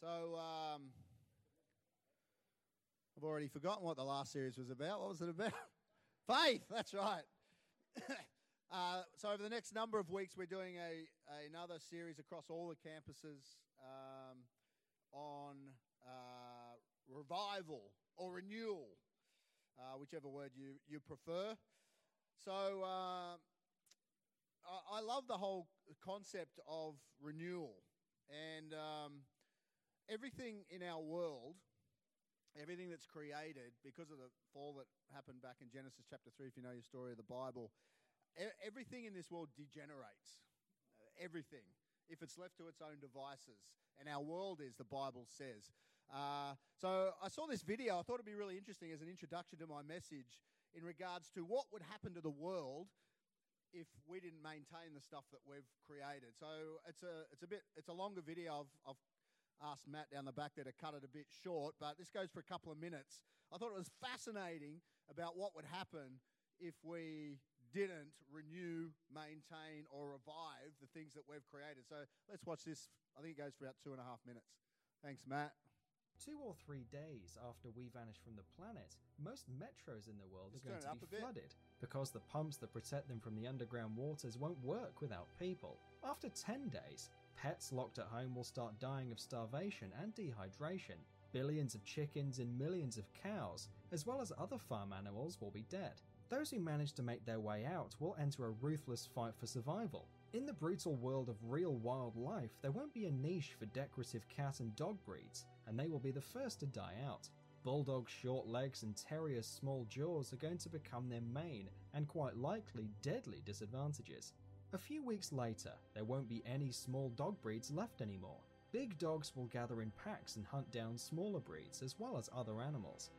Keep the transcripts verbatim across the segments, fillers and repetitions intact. So, um, I've already forgotten what the last series was about. What was it about? Faith, that's right. uh, so over the next number of weeks, we're doing a, a another series across all the campuses um, on uh, revival or renewal, uh, whichever word you, you prefer. So uh, I, I love the whole concept of renewal. And um, everything in our world, everything that's created, because of the fall that happened back in Genesis chapter three, if you know your story of the Bible, e- everything in this world degenerates. Uh, everything, if it's left to its own devices. And our world is, the Bible says. Uh, so I saw this video. I thought it'd be really interesting as an introduction to my message in regards to what would happen to the world if we didn't maintain the stuff that we've created. So it's a it's a bit it's a longer video. I've, I've asked Matt down the back there to cut it a bit short, but this goes for a couple of minutes. I thought it was fascinating about what would happen if we didn't renew, maintain, or revive the things that we've created. So let's watch this. I think it goes for about two and a half minutes. Thanks, Matt. Two or three days after we vanish from the planet, most metros in the world Just are going to be flooded because the pumps that protect them from the underground waters won't work without people. After ten days, pets locked at home will start dying of starvation and dehydration. Billions of chickens and millions of cows, as well as other farm animals, will be dead. Those who manage to make their way out will enter a ruthless fight for survival. In the brutal world of real wildlife, there won't be a niche for decorative cat and dog breeds, and they will be the first to die out. Bulldogs' short legs and terriers' small jaws are going to become their main and quite likely deadly disadvantages. A few weeks later, there won't be any small dog breeds left anymore. Big dogs will gather in packs and hunt down smaller breeds as well as other animals.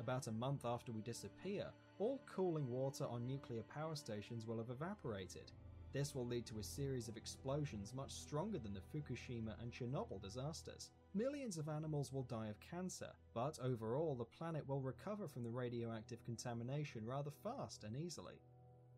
About a month after we disappear, all cooling water on nuclear power stations will have evaporated. This will lead to a series of explosions much stronger than the Fukushima and Chernobyl disasters. Millions of animals will die of cancer, but overall the planet will recover from the radioactive contamination rather fast and easily.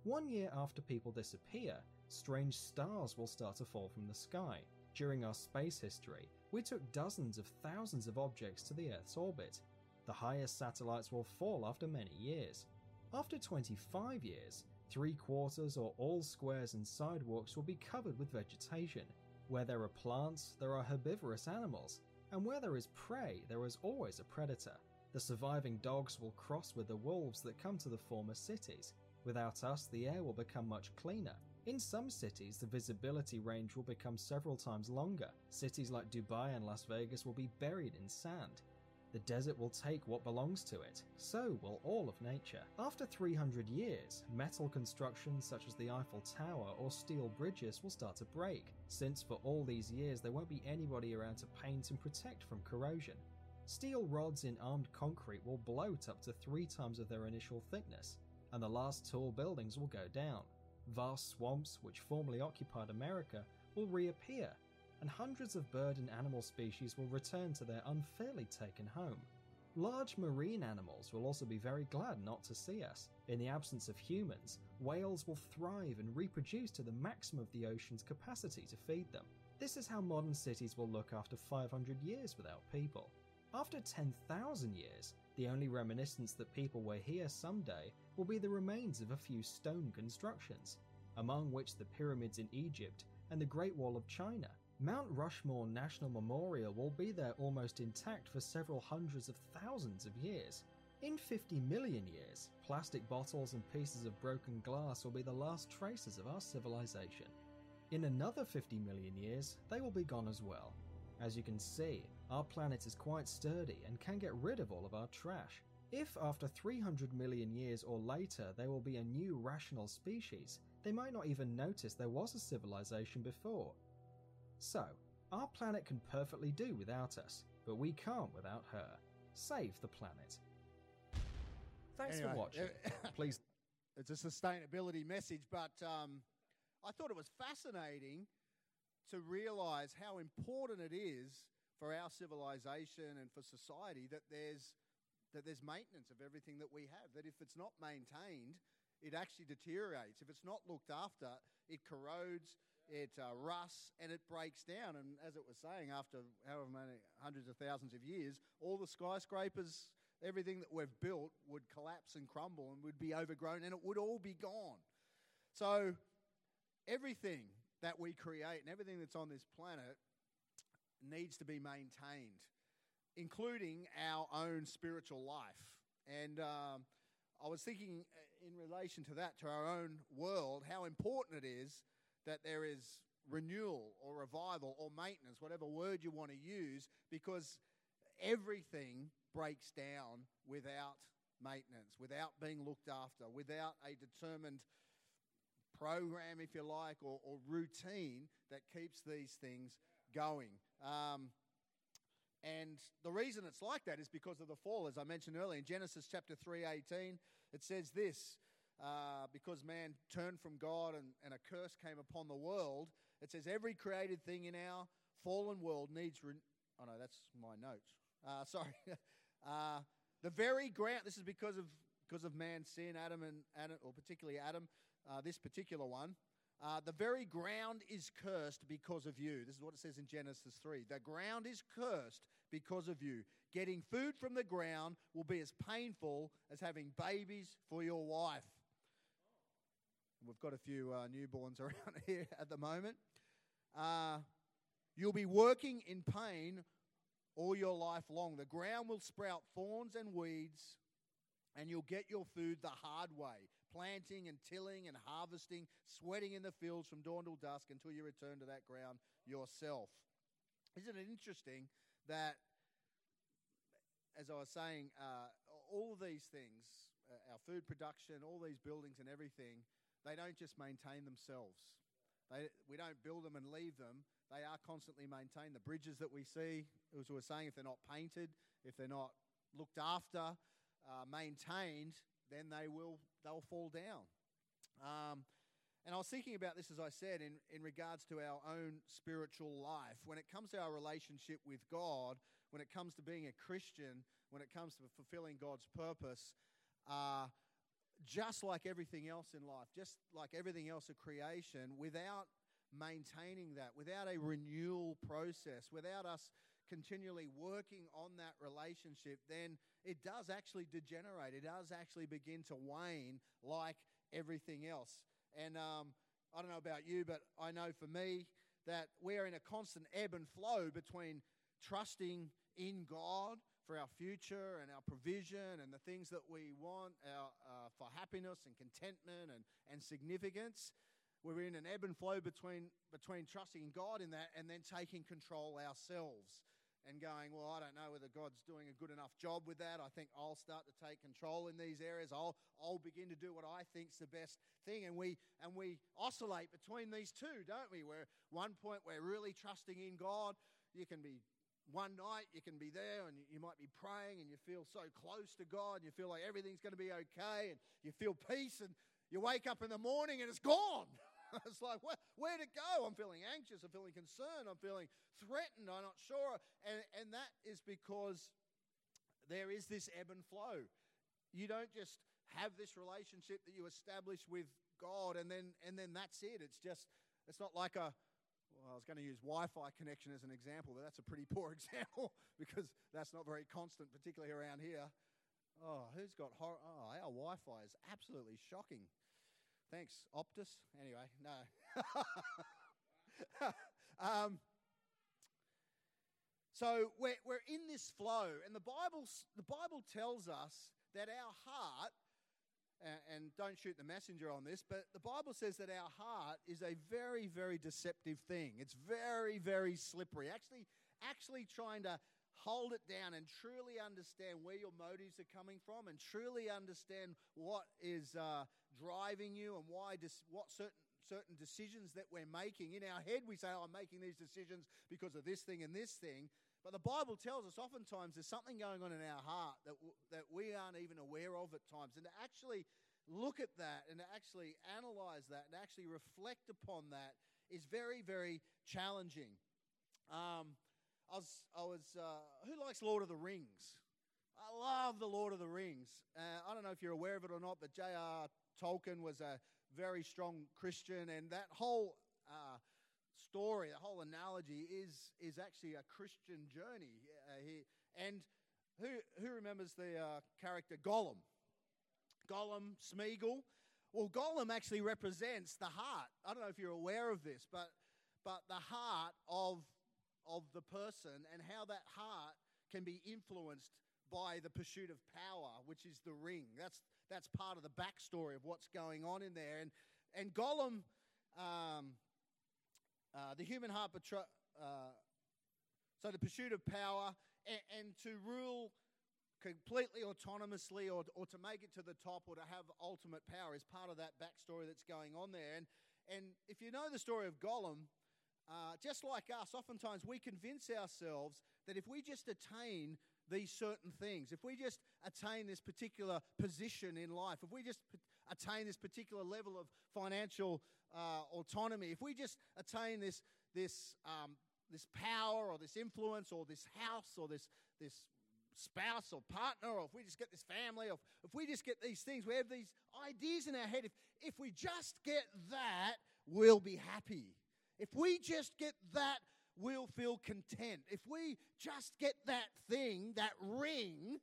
One year after people disappear, strange stars will start to fall from the sky. During our space history, we took dozens of thousands of objects to the Earth's orbit. The highest satellites will fall after many years. After twenty-five years, three quarters or all squares and sidewalks will be covered with vegetation. Where there are plants, there are herbivorous animals, and where there is prey, there is always a predator. The surviving dogs will cross with the wolves that come to the former cities. Without us, the air will become much cleaner. In some cities, the visibility range will become several times longer. Cities like Dubai and Las Vegas will be buried in sand. The desert will take what belongs to it, so will all of nature. After three hundred years, metal constructions such as the Eiffel Tower or steel bridges will start to break, since for all these years there won't be anybody around to paint and protect from corrosion. Steel rods in armed concrete will bloat up to three times of their initial thickness, and the last tall buildings will go down. Vast swamps, which formerly occupied America, will reappear, and hundreds of bird and animal species will return to their unfairly taken home. Large marine animals will also be very glad not to see us. In the absence of humans, whales will thrive and reproduce to the maximum of the ocean's capacity to feed them. This is how modern cities will look after five hundred years without people. After ten thousand years, the only reminiscence that people were here someday will be the remains of a few stone constructions, among which the pyramids in Egypt and the Great Wall of China. Mount Rushmore National Memorial will be there almost intact for several hundreds of thousands of years. In fifty million years, plastic bottles and pieces of broken glass will be the last traces of our civilization. In another fifty million years, they will be gone as well. As you can see, our planet is quite sturdy and can get rid of all of our trash. If after three hundred million years or later there will be a new rational species, they might not even notice there was a civilization before. So, our planet can perfectly do without us, but we can't without her. Save the planet. Thanks anyway, for watching. Please. It's a sustainability message, but um, I thought it was fascinating to realise how important it is for our civilization and for society that there's that there's maintenance of everything that we have. That if it's not maintained, it actually deteriorates. If it's not looked after, it corrodes. it uh, rusts and it breaks down. And as it was saying, after however many hundreds of thousands of years, all the skyscrapers, everything that we've built would collapse and crumble and would be overgrown and it would all be gone. So everything that we create and everything that's on this planet needs to be maintained, including our own spiritual life. And um, I was thinking in relation to that, to our own world, how important it is that there is renewal or revival or maintenance, whatever word you want to use, because everything breaks down without maintenance, without being looked after, without a determined program, if you like, or, or routine that keeps these things going. Um, and the reason it's like that is because of the fall, as I mentioned earlier. In Genesis chapter three eighteen, it says this, uh, because man turned from God and, and a curse came upon the world, it says every created thing in our fallen world needs... Re- oh, no, that's my notes. Uh, sorry. uh, the very ground... This is because of because of man's sin, Adam, and Adam, or particularly Adam, uh, this particular one. Uh, the very ground is cursed because of you. This is what it says in Genesis three. The ground is cursed because of you. Getting food from the ground will be as painful as having babies for your wife. We've got a few uh, newborns around here at the moment. Uh, you'll be working in pain all your life long. The ground will sprout thorns and weeds, and you'll get your food the hard way, planting and tilling and harvesting, sweating in the fields from dawn till dusk until you return to that ground yourself. Isn't it interesting that, as I was saying, uh, all of these things, uh, our food production, all these buildings and everything, they don't just maintain themselves. They, we don't build them and leave them. They are constantly maintained. The bridges that we see, as we were saying, if they're not painted, if they're not looked after, uh, maintained, then they will they'll fall down. Um, and I was thinking about this, as I said, in, in regards to our own spiritual life. When it comes to our relationship with God, when it comes to being a Christian, when it comes to fulfilling God's purpose, uh, just like everything else in life, just like everything else of creation, without maintaining that, without a renewal process, without us continually working on that relationship, then it does actually degenerate. It does actually begin to wane like everything else. And um, I don't know about you, but I know for me that we're in a constant ebb and flow between trusting in God for our future and our provision and the things that we want our, uh, for happiness and contentment and, and significance. We're in an ebb and flow between between trusting God in that and then taking control ourselves and going, well, I don't know whether God's doing a good enough job with that. I think I'll start to take control in these areas. I'll I'll begin to do what I think's the best thing. And we and we oscillate between these two, don't we? Where one point we're really trusting in God. You can be one night, you can be there and you might be praying and you feel so close to God and you feel like everything's going to be okay and you feel peace, and you wake up in the morning and it's gone. It's like, where, where to go? I'm feeling anxious. I'm feeling concerned. I'm feeling threatened. I'm not sure. And, and that is because there is this ebb and flow. You don't just have this relationship that you establish with God and then and then that's it. It's just, it's not like a, well, I was going to use Wi-Fi connection as an example, but that's a pretty poor example because that's not very constant, particularly around here. Oh, who's got horror? Oh, our Wi-Fi is absolutely shocking. Thanks, Optus. Anyway, no. um, so we're we're in this flow, and the Bible the Bible tells us that our heart, and, and don't shoot the messenger on this, but the Bible says that our heart is a very, very deceptive thing. It's very, very slippery. Actually, actually trying to hold it down and truly understand where your motives are coming from, and truly understand what is uh, driving you and why. Dis- what certain certain decisions that we're making in our head, we say, "Oh, I'm making these decisions because of this thing and this thing." But the Bible tells us oftentimes there's something going on in our heart that w- that we aren't even aware of at times. And to actually look at that, and to actually analyze that, and to actually reflect upon that is very, very challenging. Um, I was, I was uh, who likes Lord of the Rings? I love the Lord of the Rings. Uh, I don't know if you're aware of it or not, but J R Tolkien was a very strong Christian, and that whole uh, story, the whole analogy is is actually a Christian journey uh, here. And who who remembers the uh, character Gollum? Gollum, Sméagol. Well, Gollum actually represents the heart. I don't know if you're aware of this, but but the heart of of the person and how that heart can be influenced by the pursuit of power, which is the ring. That's that's part of the backstory of what's going on in there. And and Gollum, um, uh, the human heart, betru- uh, so the pursuit of power and, and to rule completely autonomously or, or to make it to the top or to have ultimate power is part of that backstory that's going on there. And, and if you know the story of Gollum, uh, just like us, oftentimes we convince ourselves that if we just attain these certain things, if we just attain this particular position in life, if we just attain this particular level of financial uh, autonomy, if we just attain this this um, this power or this influence or this house or this this spouse or partner, or if we just get this family, or if we just get these things, we have these ideas in our head. If if we just get that, we'll be happy. If we just get that, we'll feel content. If we just get that thing, that ring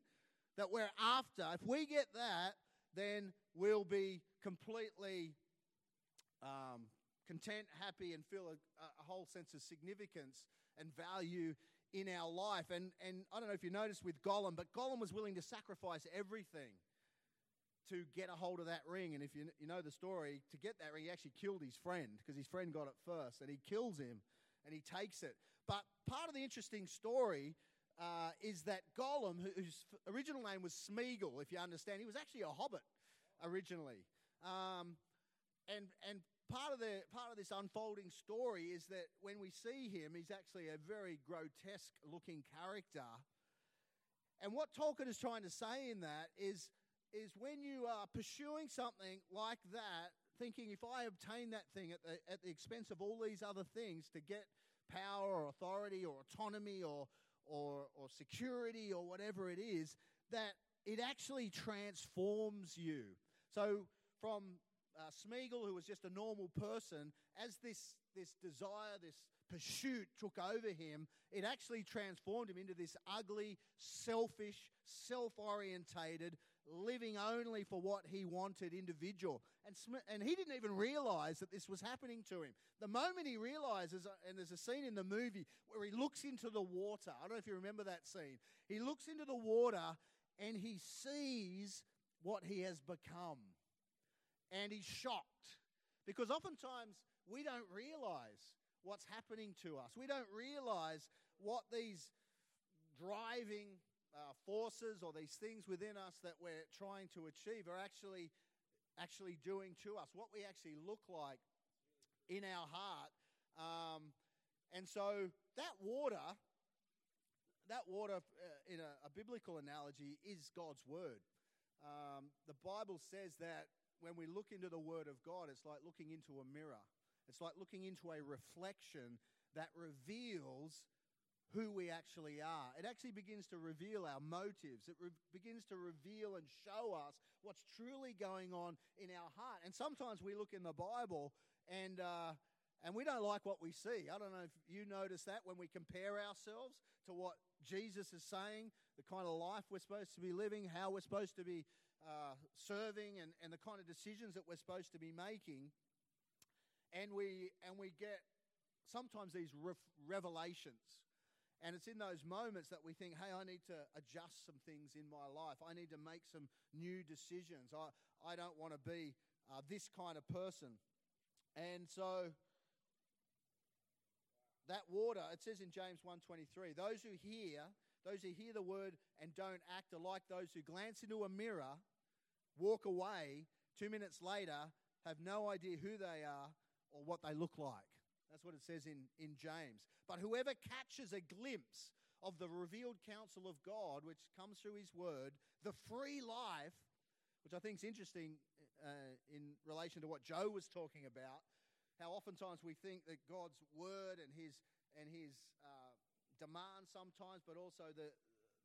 that we're after, if we get that, then we'll be completely um, content, happy, and feel a, a whole sense of significance and value in our life. And, and I don't know if you noticed with Gollum, but Gollum was willing to sacrifice everything to get a hold of that ring. And if you, you know the story, to get that ring, he actually killed his friend because his friend got it first, and he kills him. And he takes it. But part of the interesting story uh, is that Gollum, whose original name was Sméagol, if you understand, he was actually a hobbit originally. Um, and and part of the part of this unfolding story is that when we see him, he's actually a very grotesque-looking character. And what Tolkien is trying to say in that is is when you are pursuing something like that, thinking if I obtain that thing at the, at the expense of all these other things to get power or authority or autonomy or, or or security or whatever it is, that it actually transforms you. So from uh, Sméagol, who was just a normal person, as this this desire, this pursuit took over him, it actually transformed him into this ugly, selfish, self-orientated, living only for what he wanted individual. And Sm- and he didn't even realize that this was happening to him. The moment he realizes, and there's a scene in the movie where he looks into the water. I don't know if you remember that scene. He looks into the water and he sees what he has become. And he's shocked. Because oftentimes we don't realize what's happening to us. We don't realize what these driving uh, forces or these things within us that we're trying to achieve are actually actually doing to us, what we actually look like in our heart. Um, and so that water, that water uh, in a, a biblical analogy is God's word. Um, the Bible says that when we look into the word of God, it's like looking into a mirror. It's like looking into a reflection that reveals who we actually are. It actually begins to reveal our motives. It re- begins to reveal and show us what's truly going on in our heart. And sometimes we look in the Bible and uh, and we don't like what we see. I don't know if you notice that when we compare ourselves to what Jesus is saying, the kind of life we're supposed to be living, how we're supposed to be uh, serving, and, and the kind of decisions that we're supposed to be making. And we and we get sometimes these ref- revelations. And it's in those moments that we think, hey, I need to adjust some things in my life. I need to make some new decisions. I, I don't want to be uh, this kind of person. And so that water, it says in James one twenty-three, those who hear, those who hear the word and don't act are like those who glance into a mirror, walk away, two minutes later, have no idea who they are or what they look like. That's what it says in, in James. But whoever catches a glimpse of the revealed counsel of God, which comes through his word, the free life, which I think is interesting uh, in relation to what Joe was talking about, how oftentimes we think that God's word and his and his uh, demand sometimes, but also the,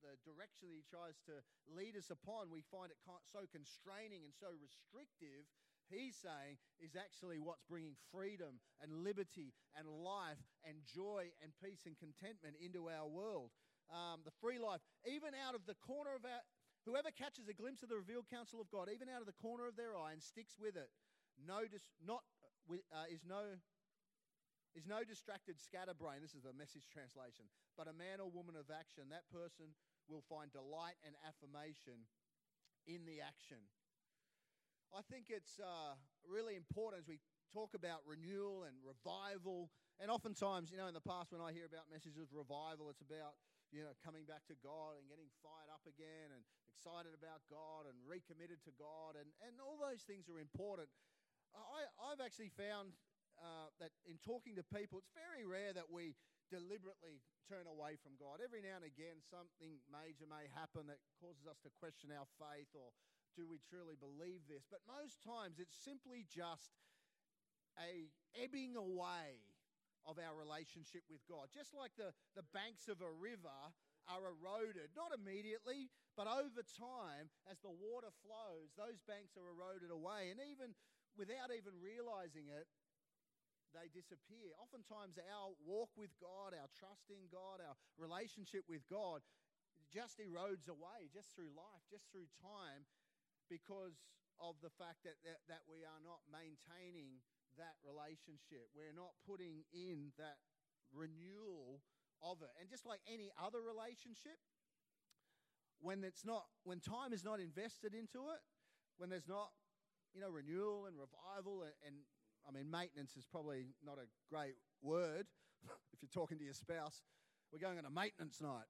the direction that he tries to lead us upon, we find it so constraining and so restrictive. he's saying is actually what's bringing freedom and liberty and life and joy and peace and contentment into our world. Um, the free life, even out of the corner of our... Whoever catches a glimpse of the revealed counsel of God, even out of the corner of their eye, and sticks with it, no dis, not uh, is no is no distracted scatterbrain. This is the Message translation. But a man or woman of action, that person will find delight and affirmation in the action. I think it's uh, really important as we talk about renewal and revival. And oftentimes, you know, in the past when I hear about messages of revival, it's about, you know, coming back to God and getting fired up again and excited about God and recommitted to God. And, and all those things are important. I, I've actually found uh, that in talking to people, it's very rare that we deliberately turn away from God. Every now and again, something major may happen that causes us to question our faith or do we truly believe this? But most times it's simply just a ebbing away of our relationship with God. Just like the, the banks of a river are eroded, not immediately, but over time, as the water flows, those banks are eroded away. And even without even realizing it, they disappear. Oftentimes our walk with God, our trust in God, our relationship with God just erodes away, just through life, just through time, because of the fact that, that, that we are not maintaining that relationship. We're not putting in that renewal of it. And just like any other relationship, when it's not, when time is not invested into it, when there's not, you know, renewal and revival and, and I mean, maintenance is probably not a great word. If you're talking to your spouse, we're going on a maintenance night.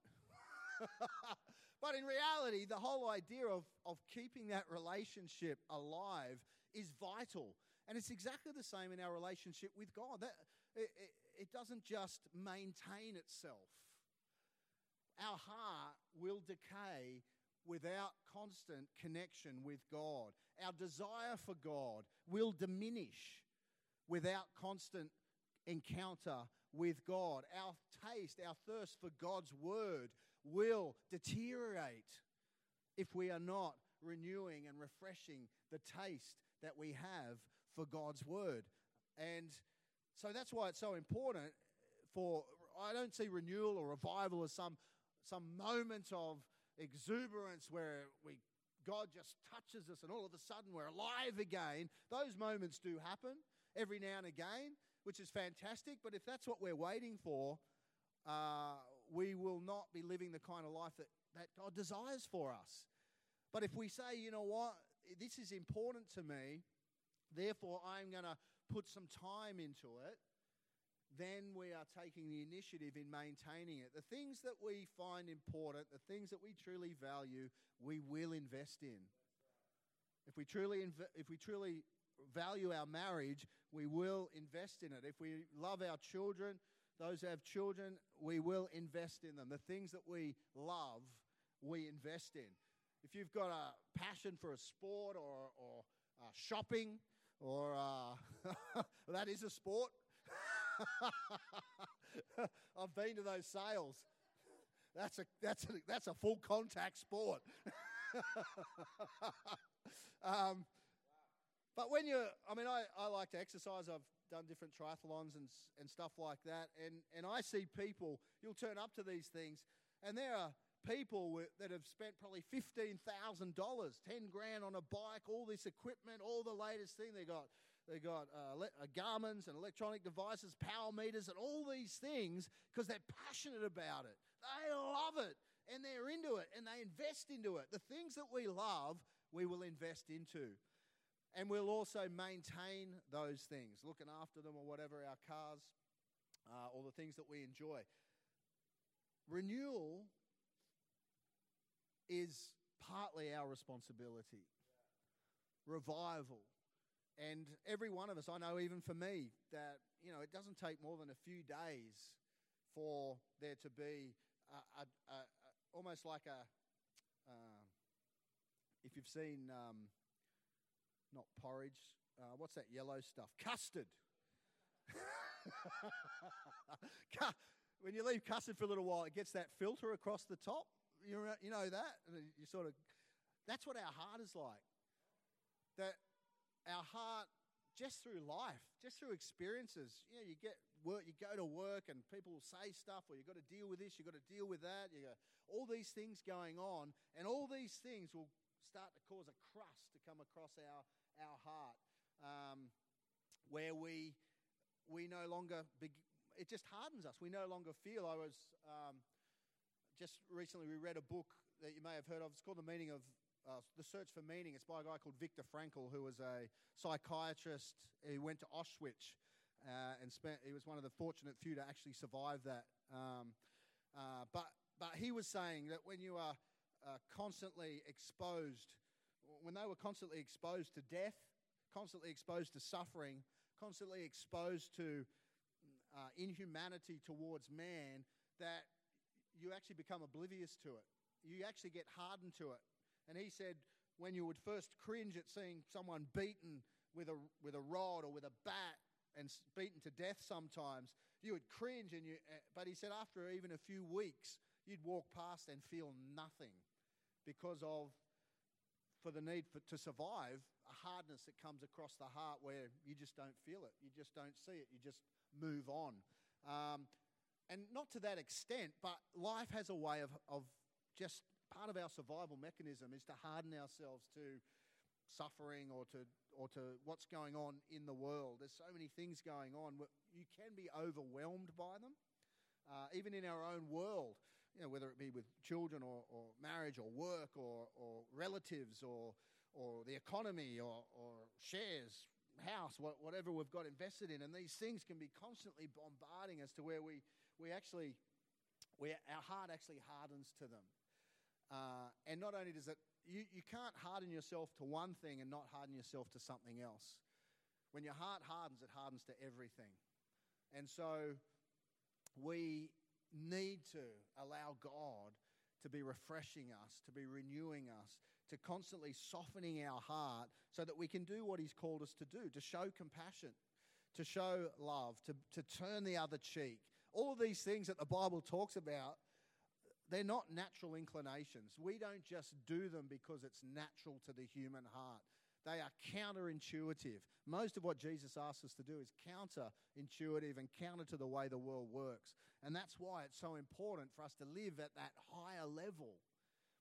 But in reality, the whole idea of, of keeping that relationship alive is vital. And it's exactly the same in our relationship with God. That, it, it, it doesn't just maintain itself. Our heart will decay without constant connection with God. Our desire for God will diminish without constant encounter with God. Our taste, our thirst for God's word will deteriorate if we are not renewing and refreshing the taste that we have for God's word. And so that's why it's so important for, I don't see renewal or revival as some, some moment of exuberance where we God just touches us and all of a sudden we're alive again. Those moments do happen every now and again, which is fantastic. But if that's what we're waiting for, uh, we will not be living the kind of life that, that God desires for us. But if we say, you know what, this is important to me, therefore I'm going to put some time into it, then we are taking the initiative in maintaining it. The things that we find important, the things that we truly value, we will invest in. If we truly inv- if we truly value our marriage, we will invest in it. If we love our children, those who have children, we will invest in them. The things that we love, we invest in. If you've got a passion for a sport or, or uh, shopping, or uh, that is a sport. I've been to those sales. That's a that's a, that's a full contact sport. um, but when you, I mean, I, I like to exercise. I've done different triathlons and and stuff like that. And and I see people. You'll turn up to these things, and there are people with, that have spent probably fifteen thousand dollars, ten grand on a bike, all this equipment, all the latest thing they got. They got uh, le- uh, Garmin's and electronic devices, power meters, and all these things because they're passionate about it. They love it, and they're into it, and they invest into it. The things that we love, we will invest into. And we'll also maintain those things, looking after them or whatever, our cars, uh, or the things that we enjoy. Renewal is partly our responsibility. Revival. And every one of us, I know even for me, that, you know, it doesn't take more than a few days for there to be a, a, a, a, almost like a, uh, if you've seen, um, not porridge, uh, what's that yellow stuff? Custard. When you leave custard for a little while, it gets that filter across the top. You you know that? And you sort of, that's what our heart is like. That our heart just through life, just through experiences. You know, you get work, you go to work and people will say stuff, or you've got to deal with this, you've got to deal with that. You got all these things going on, and all these things will start to cause a crust to come across our, our heart um, where we we no longer, be, it just hardens us. We no longer feel. I was, um, just recently we read a book that you may have heard of. It's called The Meaning of Uh, the Search for Meaning. It's by a guy called Viktor Frankl, who was a psychiatrist. He went to Auschwitz uh, and spent. He was one of the fortunate few to actually survive that. Um, uh, but but he was saying that when you are uh, constantly exposed, when they were constantly exposed to death, constantly exposed to suffering, constantly exposed to uh, inhumanity towards man, that you actually become oblivious to it. You actually get hardened to it. And he said, when you would first cringe at seeing someone beaten with a with a rod or with a bat and beaten to death, sometimes you would cringe. And you, but he said, after even a few weeks, you'd walk past and feel nothing, because of for the need for, to survive, a hardness that comes across the heart where you just don't feel it, you just don't see it, you just move on. Um, and not to that extent, but life has a way of of just. Part of our survival mechanism is to harden ourselves to suffering or to or to what's going on in the world. There's so many things going on. You can be overwhelmed by them, uh, even in our own world, you know, whether it be with children or, or marriage or work or, or relatives or or the economy or, or shares, house, whatever we've got invested in. And these things can be constantly bombarding us to where we, we actually, we, our heart actually hardens to them. Uh, and not only does it, you, you can't harden yourself to one thing and not harden yourself to something else. When your heart hardens, it hardens to everything. And so we need to allow God to be refreshing us, to be renewing us, to constantly softening our heart so that we can do what he's called us to do, to show compassion, to show love, to, to turn the other cheek. All of these things that the Bible talks about, they're not natural inclinations. We don't just do them because it's natural to the human heart. They are counterintuitive. Most of what Jesus asks us to do is counterintuitive and counter to the way the world works. And that's why it's so important for us to live at that higher level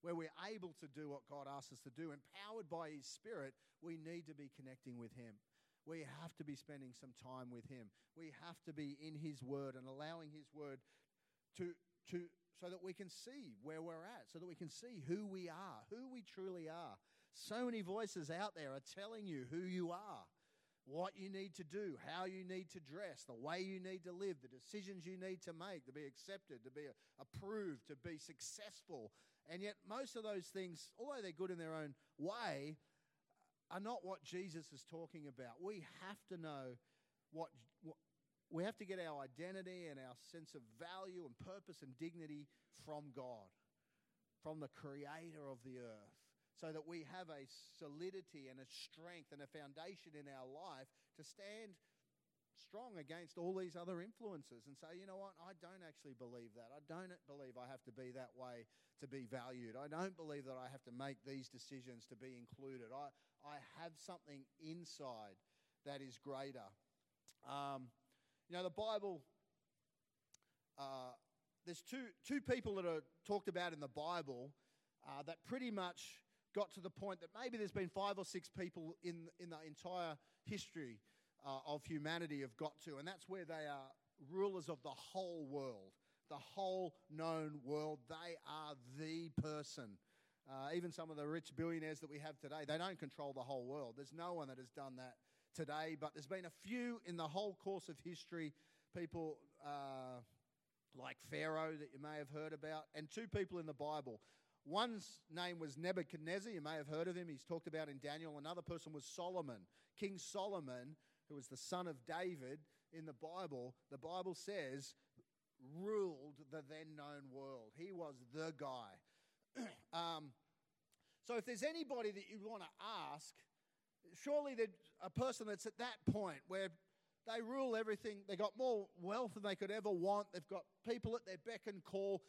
where we're able to do what God asks us to do. Empowered by his Spirit, we need to be connecting with him. We have to be spending some time with him. We have to be in his word and allowing his word to... to so that we can see where we're at, so that we can see who we are, who we truly are. So many voices out there are telling you who you are, what you need to do, how you need to dress, the way you need to live, the decisions you need to make to be accepted, to be approved, to be successful. And yet most of those things, although they're good in their own way, are not what Jesus is talking about. We have to know what... what We have to get our identity and our sense of value and purpose and dignity from God, from the creator of the earth, so that we have a solidity and a strength and a foundation in our life to stand strong against all these other influences and say, you know what, I don't actually believe that. I don't believe I have to be that way to be valued. I don't believe that I have to make these decisions to be included. I, I have something inside that is greater. Um... You know, the Bible, uh, there's two two people that are talked about in the Bible uh, that pretty much got to the point that maybe there's been five or six people in, in the entire history uh, of humanity have got to, and that's where they are rulers of the whole world, the whole known world. They are the person. Uh, even some of the rich billionaires that we have today, they don't control the whole world. There's no one that has done that today, but there's been a few in the whole course of history, people uh, like Pharaoh that you may have heard about, and two people in the Bible. One's name was Nebuchadnezzar, you may have heard of him, he's talked about in Daniel. Another person was Solomon, King Solomon, who was the son of David in the Bible. The Bible says, ruled the then known world. He was the guy. um, so if there's anybody that you want to ask, surely there's a person that's at that point where they rule everything. They got more wealth than they could ever want. They've got people at their beck and call.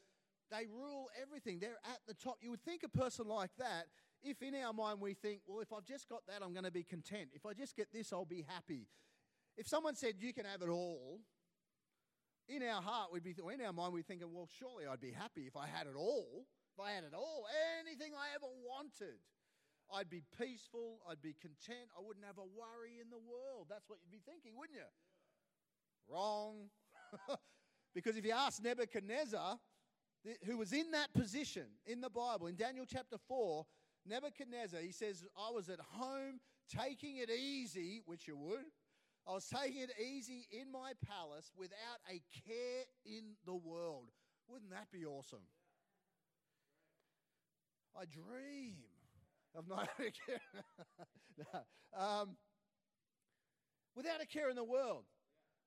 They rule everything. They're at the top. You would think a person like that if in our mind we think, well, if I've just got that, I'm going to be content. If I just get this, I'll be happy. If someone said, you can have it all, in our heart, we'd be, or in our mind, we'd think, well, surely I'd be happy if I had it all. If I had it all, anything I ever wanted, I'd be peaceful, I'd be content, I wouldn't have a worry in the world. That's what you'd be thinking, wouldn't you? Yeah. Wrong. Because if you ask Nebuchadnezzar, who was in that position in the Bible, in Daniel chapter four, Nebuchadnezzar, he says, I was at home taking it easy, which you would. I was taking it easy in my palace without a care in the world. Wouldn't that be awesome? I dream of not having a care. no. um, without a care in the world.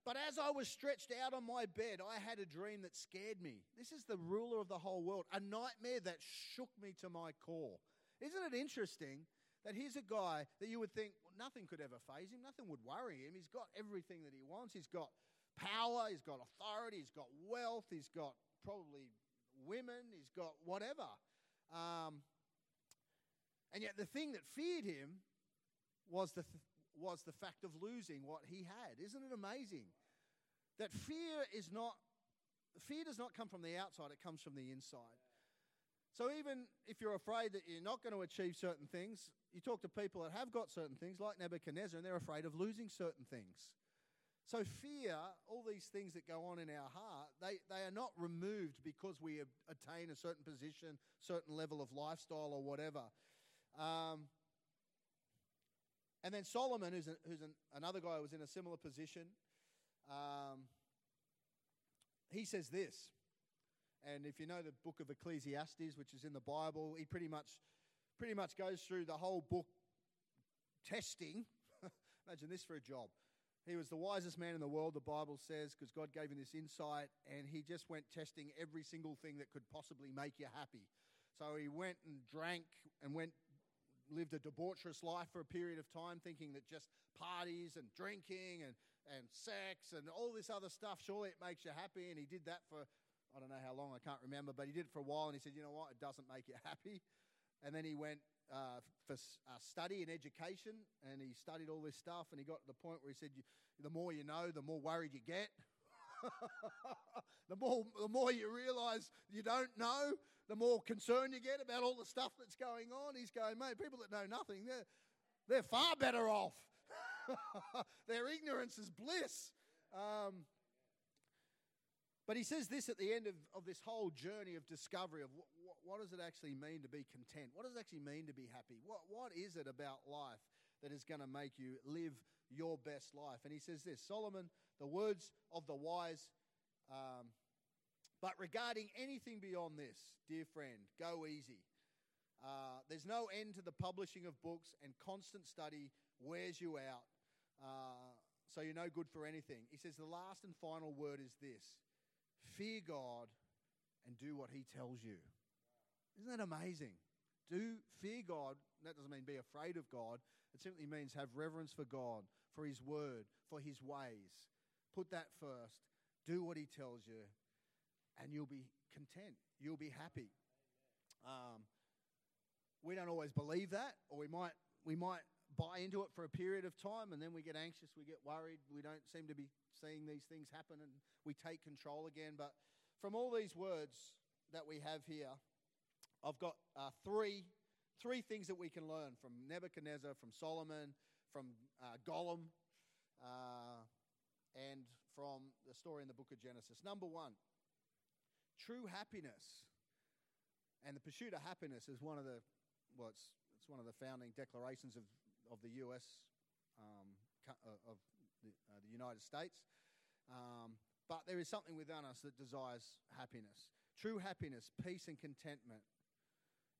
But as I was stretched out on my bed, I had a dream that scared me. This is the ruler of the whole world, a nightmare that shook me to my core. Isn't it interesting that here's a guy that you would think, well, nothing could ever faze him, nothing would worry him. He's got everything that he wants. He's got power, he's got authority, he's got wealth, he's got probably women, he's got whatever. Um, and yet the thing that feared him was the... Th- was the fact of losing what he had. Isn't it amazing? That fear is not, fear does not come from the outside, it comes from the inside. So even if you're afraid that you're not going to achieve certain things, you talk to people that have got certain things, like Nebuchadnezzar, and they're afraid of losing certain things. So fear, all these things that go on in our heart, they, they are not removed because we attain a certain position, certain level of lifestyle or whatever. Um... And then Solomon, who's, a, who's an, another guy who was in a similar position, um, he says this. And if you know the book of Ecclesiastes, which is in the Bible, he pretty much pretty much goes through the whole book testing. Imagine this for a job. He was the wisest man in the world, the Bible says, because God gave him this insight, and he just went testing every single thing that could possibly make you happy. So he went and drank and went... lived a debaucherous life for a period of time, thinking that just parties and drinking and, and sex and all this other stuff, surely it makes you happy. And he did that for, I don't know how long, I can't remember, but he did it for a while and he said, you know what, it doesn't make you happy. And then he went uh, for uh, study and education and he studied all this stuff and he got to the point where he said, the more you know, the more worried you get. the more the more you realise you don't know, the more concerned you get about all the stuff that's going on. He's going, mate, people that know nothing, they're, they're far better off. Their ignorance is bliss. Um, but he says this at the end of, of this whole journey of discovery of wh- what does it actually mean to be content? What does it actually mean to be happy? What What is it about life that is going to make you live your best life? And he says this, Solomon, the words of the wise, um, but regarding anything beyond this, dear friend, go easy. Uh, there's no end to the publishing of books, and constant study wears you out, uh, so you're no good for anything. He says the last and final word is this, fear God and do what he tells you. Isn't that amazing? Do fear God. That doesn't mean be afraid of God. It simply means have reverence for God, for his word, for his ways. Put that first, do what he tells you, and you'll be content. You'll be happy. Um, we don't always believe that, or we might we might buy into it for a period of time, and then we get anxious, we get worried, we don't seem to be seeing these things happen, and we take control again. But from all these words that we have here, I've got uh, three three things that we can learn from Nebuchadnezzar, from Solomon, from uh, Gollum, uh, and from the story in the book of Genesis. Number one, true happiness and the pursuit of happiness is one of the, well, it's, it's one of the founding declarations of, of the U S, um, of the, uh, the United States. Um, but there is something within us that desires happiness. True happiness, peace and contentment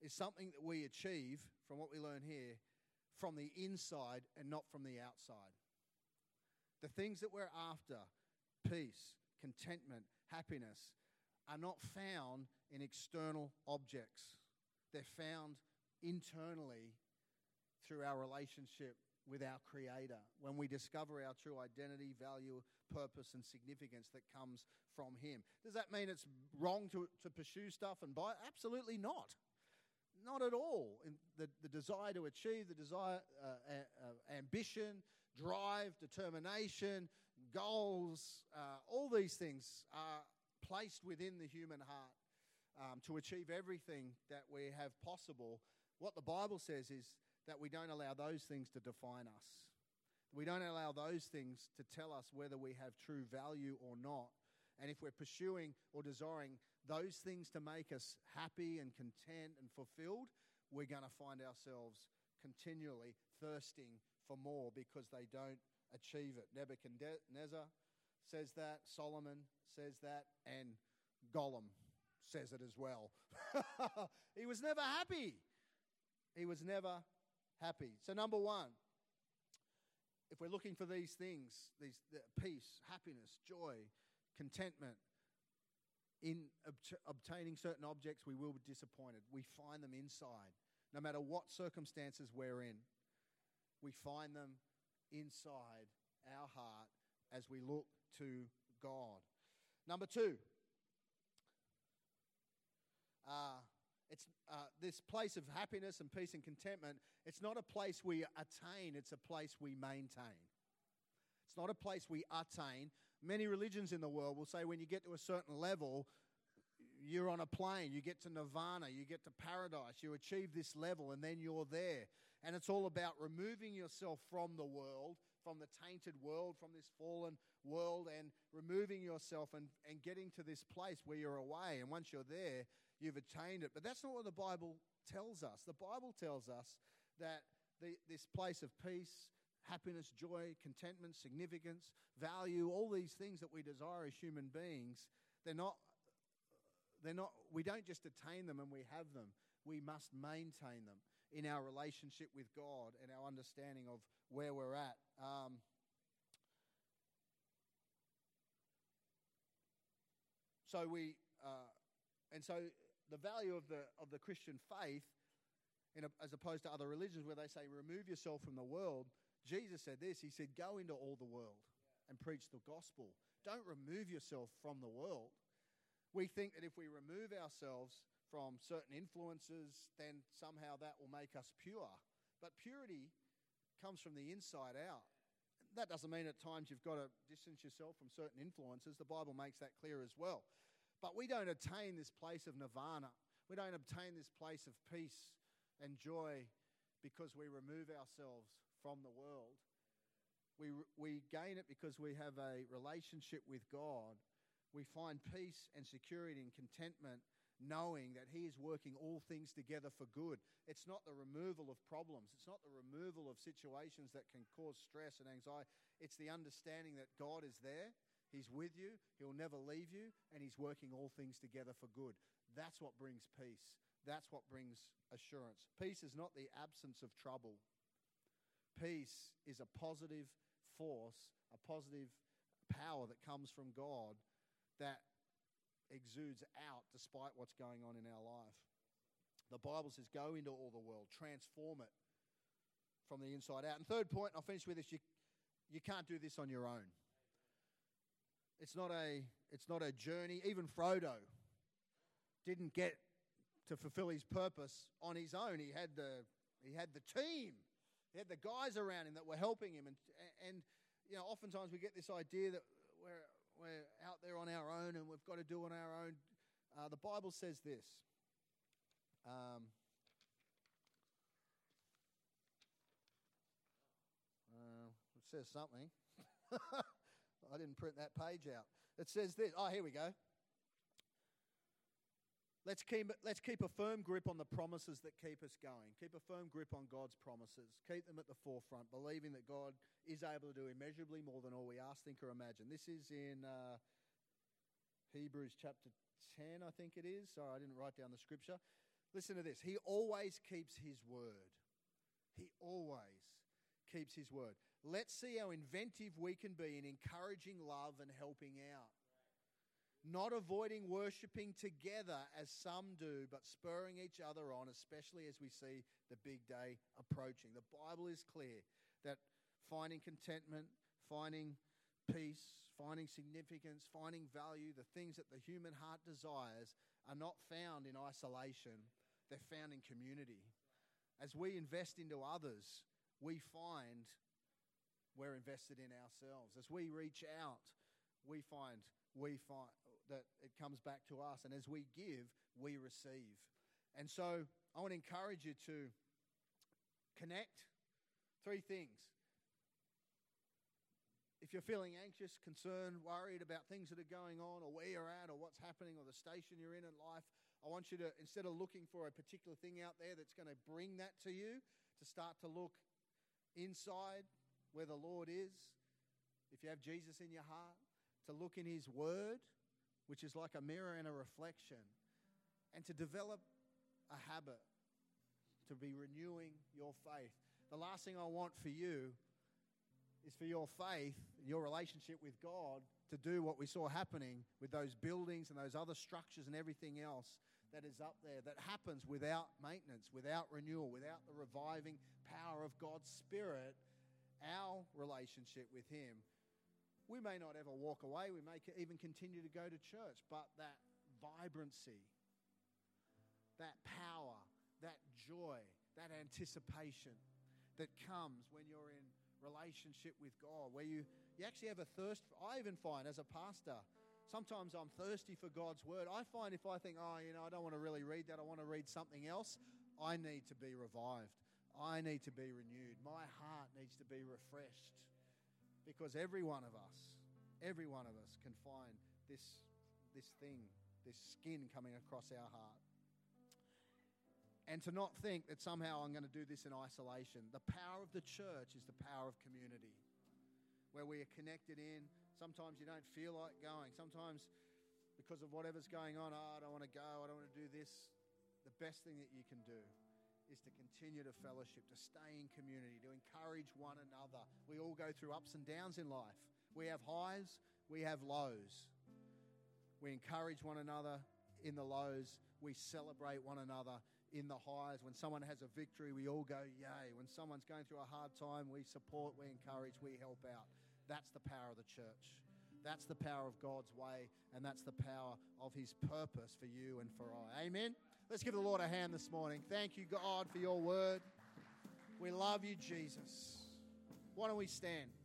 is something that we achieve, from what we learn here, from the inside and not from the outside. The things that we're after, peace, contentment, happiness, are not found in external objects. They're found internally through our relationship with our Creator, when we discover our true identity, value, purpose, and significance that comes from him. Does that mean it's wrong to, to pursue stuff and buy? Absolutely not. Not at all. In the, the desire to achieve, the desire, uh, uh, ambition, drive, determination, goals, uh, all these things are placed within the human heart um, to achieve everything that we have possible. What the Bible says is that we don't allow those things to define us. We don't allow those things to tell us whether we have true value or not. And if we're pursuing or desiring those things to make us happy and content and fulfilled, we're going to find ourselves continually thirsting for more because they don't achieve it. Nebuchadnezzar says that, Solomon says that, and Gollum says it as well. He was never happy. He was never happy. So number one, if we're looking for these things, these the peace, happiness, joy, contentment, in ob- obtaining certain objects, we will be disappointed. We find them inside. No matter what circumstances we're in, we find them inside our heart as we look to God. Number two, uh, it's uh, this place of happiness and peace and contentment. It's not a place we attain, it's a place we maintain. It's not a place we attain. Many religions in the world will say when you get to a certain level, you're on a plane, you get to Nirvana, you get to paradise, you achieve this level and then you're there. And it's all about removing yourself from the world, from the tainted world, from this fallen world, and removing yourself and, and getting to this place where you're away. And once you're there, you've attained it. But that's not what the Bible tells us. The Bible tells us that the, this place of peace, happiness, joy, contentment, significance, value, all these things that we desire as human beings, they're not, they're not, we don't just attain them and we have them. We must maintain them in our relationship with God and our understanding of where we're at. Um, so we, uh, and so the value of the of the Christian faith, in a, as opposed to other religions where they say remove yourself from the world, Jesus said this, he said, go into all the world and preach the gospel. Don't remove yourself from the world. We think that if we remove ourselves from certain influences, then somehow that will make us pure. But purity comes from the inside out. That doesn't mean at times you've got to distance yourself from certain influences. The Bible makes that clear as well. But we don't attain this place of nirvana. We don't obtain this place of peace and joy because we remove ourselves from the world. We we gain it because we have a relationship with God. We find peace and security and contentment knowing that he is working all things together for good. It's not the removal of problems. It's not the removal of situations that can cause stress and anxiety. It's the understanding that God is there. He's with you. He'll never leave you. And he's working all things together for good. That's what brings peace. That's what brings assurance. Peace is not the absence of trouble. Peace is a positive force, a positive power that comes from God that exudes out despite what's going on in our life. The Bible says go into all the world, transform it from the inside out. And third point, and I'll finish with this, you, you can't do this on your own. It's not a, it's not a journey. Even Frodo didn't get to fulfill his purpose on his own. He had the, he had the team. He had the guys around him that were helping him. And, and you know, oftentimes we get this idea that we're, we're out there on our own and we've got to do on our own. Uh, the Bible says this. Um, uh, it says something. I didn't print that page out. It says this. Oh, here we go. Let's keep, let's keep a firm grip on the promises that keep us going. Keep a firm grip on God's promises. Keep them at the forefront, believing that God is able to do immeasurably more than all we ask, think, or imagine. This is in uh, Hebrews chapter ten, I think it is. Sorry, I didn't write down the scripture. Listen to this. He always keeps his word. He always keeps his word. Let's see how inventive we can be in encouraging love and helping out. Not avoiding worshipping together as some do, but spurring each other on, especially as we see the big day approaching. The Bible is clear that finding contentment, finding peace, finding significance, finding value, the things that the human heart desires are not found in isolation. they're found in community. As we invest into others, we find we're invested in ourselves. As we reach out, we find we find that it comes back to us. And as we give, we receive. And so I want to encourage you to connect. Three things. If you're feeling anxious, concerned, worried about things that are going on, or where you're at, or what's happening, or the station you're in in life, I want you to, instead of looking for a particular thing out there that's going to bring that to you, to start to look inside where the Lord is. If you have Jesus in your heart, to look in his word, which is like a mirror and a reflection, and to develop a habit to be renewing your faith. The last thing I want for you is for your faith and your relationship with God to do what we saw happening with those buildings and those other structures and everything else that is up there that happens without maintenance, without renewal, without the reviving power of God's Spirit, our relationship with him. We may not ever walk away. We may even continue to go to church, but that vibrancy, that power, that joy, that anticipation that comes when you're in relationship with God, where you, you actually have a thirst. For, I even find as a pastor, sometimes I'm thirsty for God's word. I find if I think, oh, you know, I don't want to really read that. I want to read something else. I need to be revived. I need to be renewed. My heart needs to be refreshed, because every one of us, every one of us can find this, this thing, this skin coming across our heart. And to not think that somehow I'm going to do this in isolation. The power of the church is the power of community, where we are connected in. Sometimes you don't feel like going. Sometimes because of whatever's going on, oh, I don't want to go, I don't want to do this. The best thing that you can do is to continue to fellowship, to stay in community, to encourage one another. We all go through ups and downs in life. We have highs, we have lows. We encourage one another in the lows. We celebrate one another in the highs. When someone has a victory, we all go, yay. When someone's going through a hard time, we support, we encourage, we help out. That's the power of the church. That's the power of God's way, and that's the power of his purpose for you and for I. Amen? Let's give the Lord a hand this morning. Thank you, God, for your word. We love you, Jesus. Why don't we stand?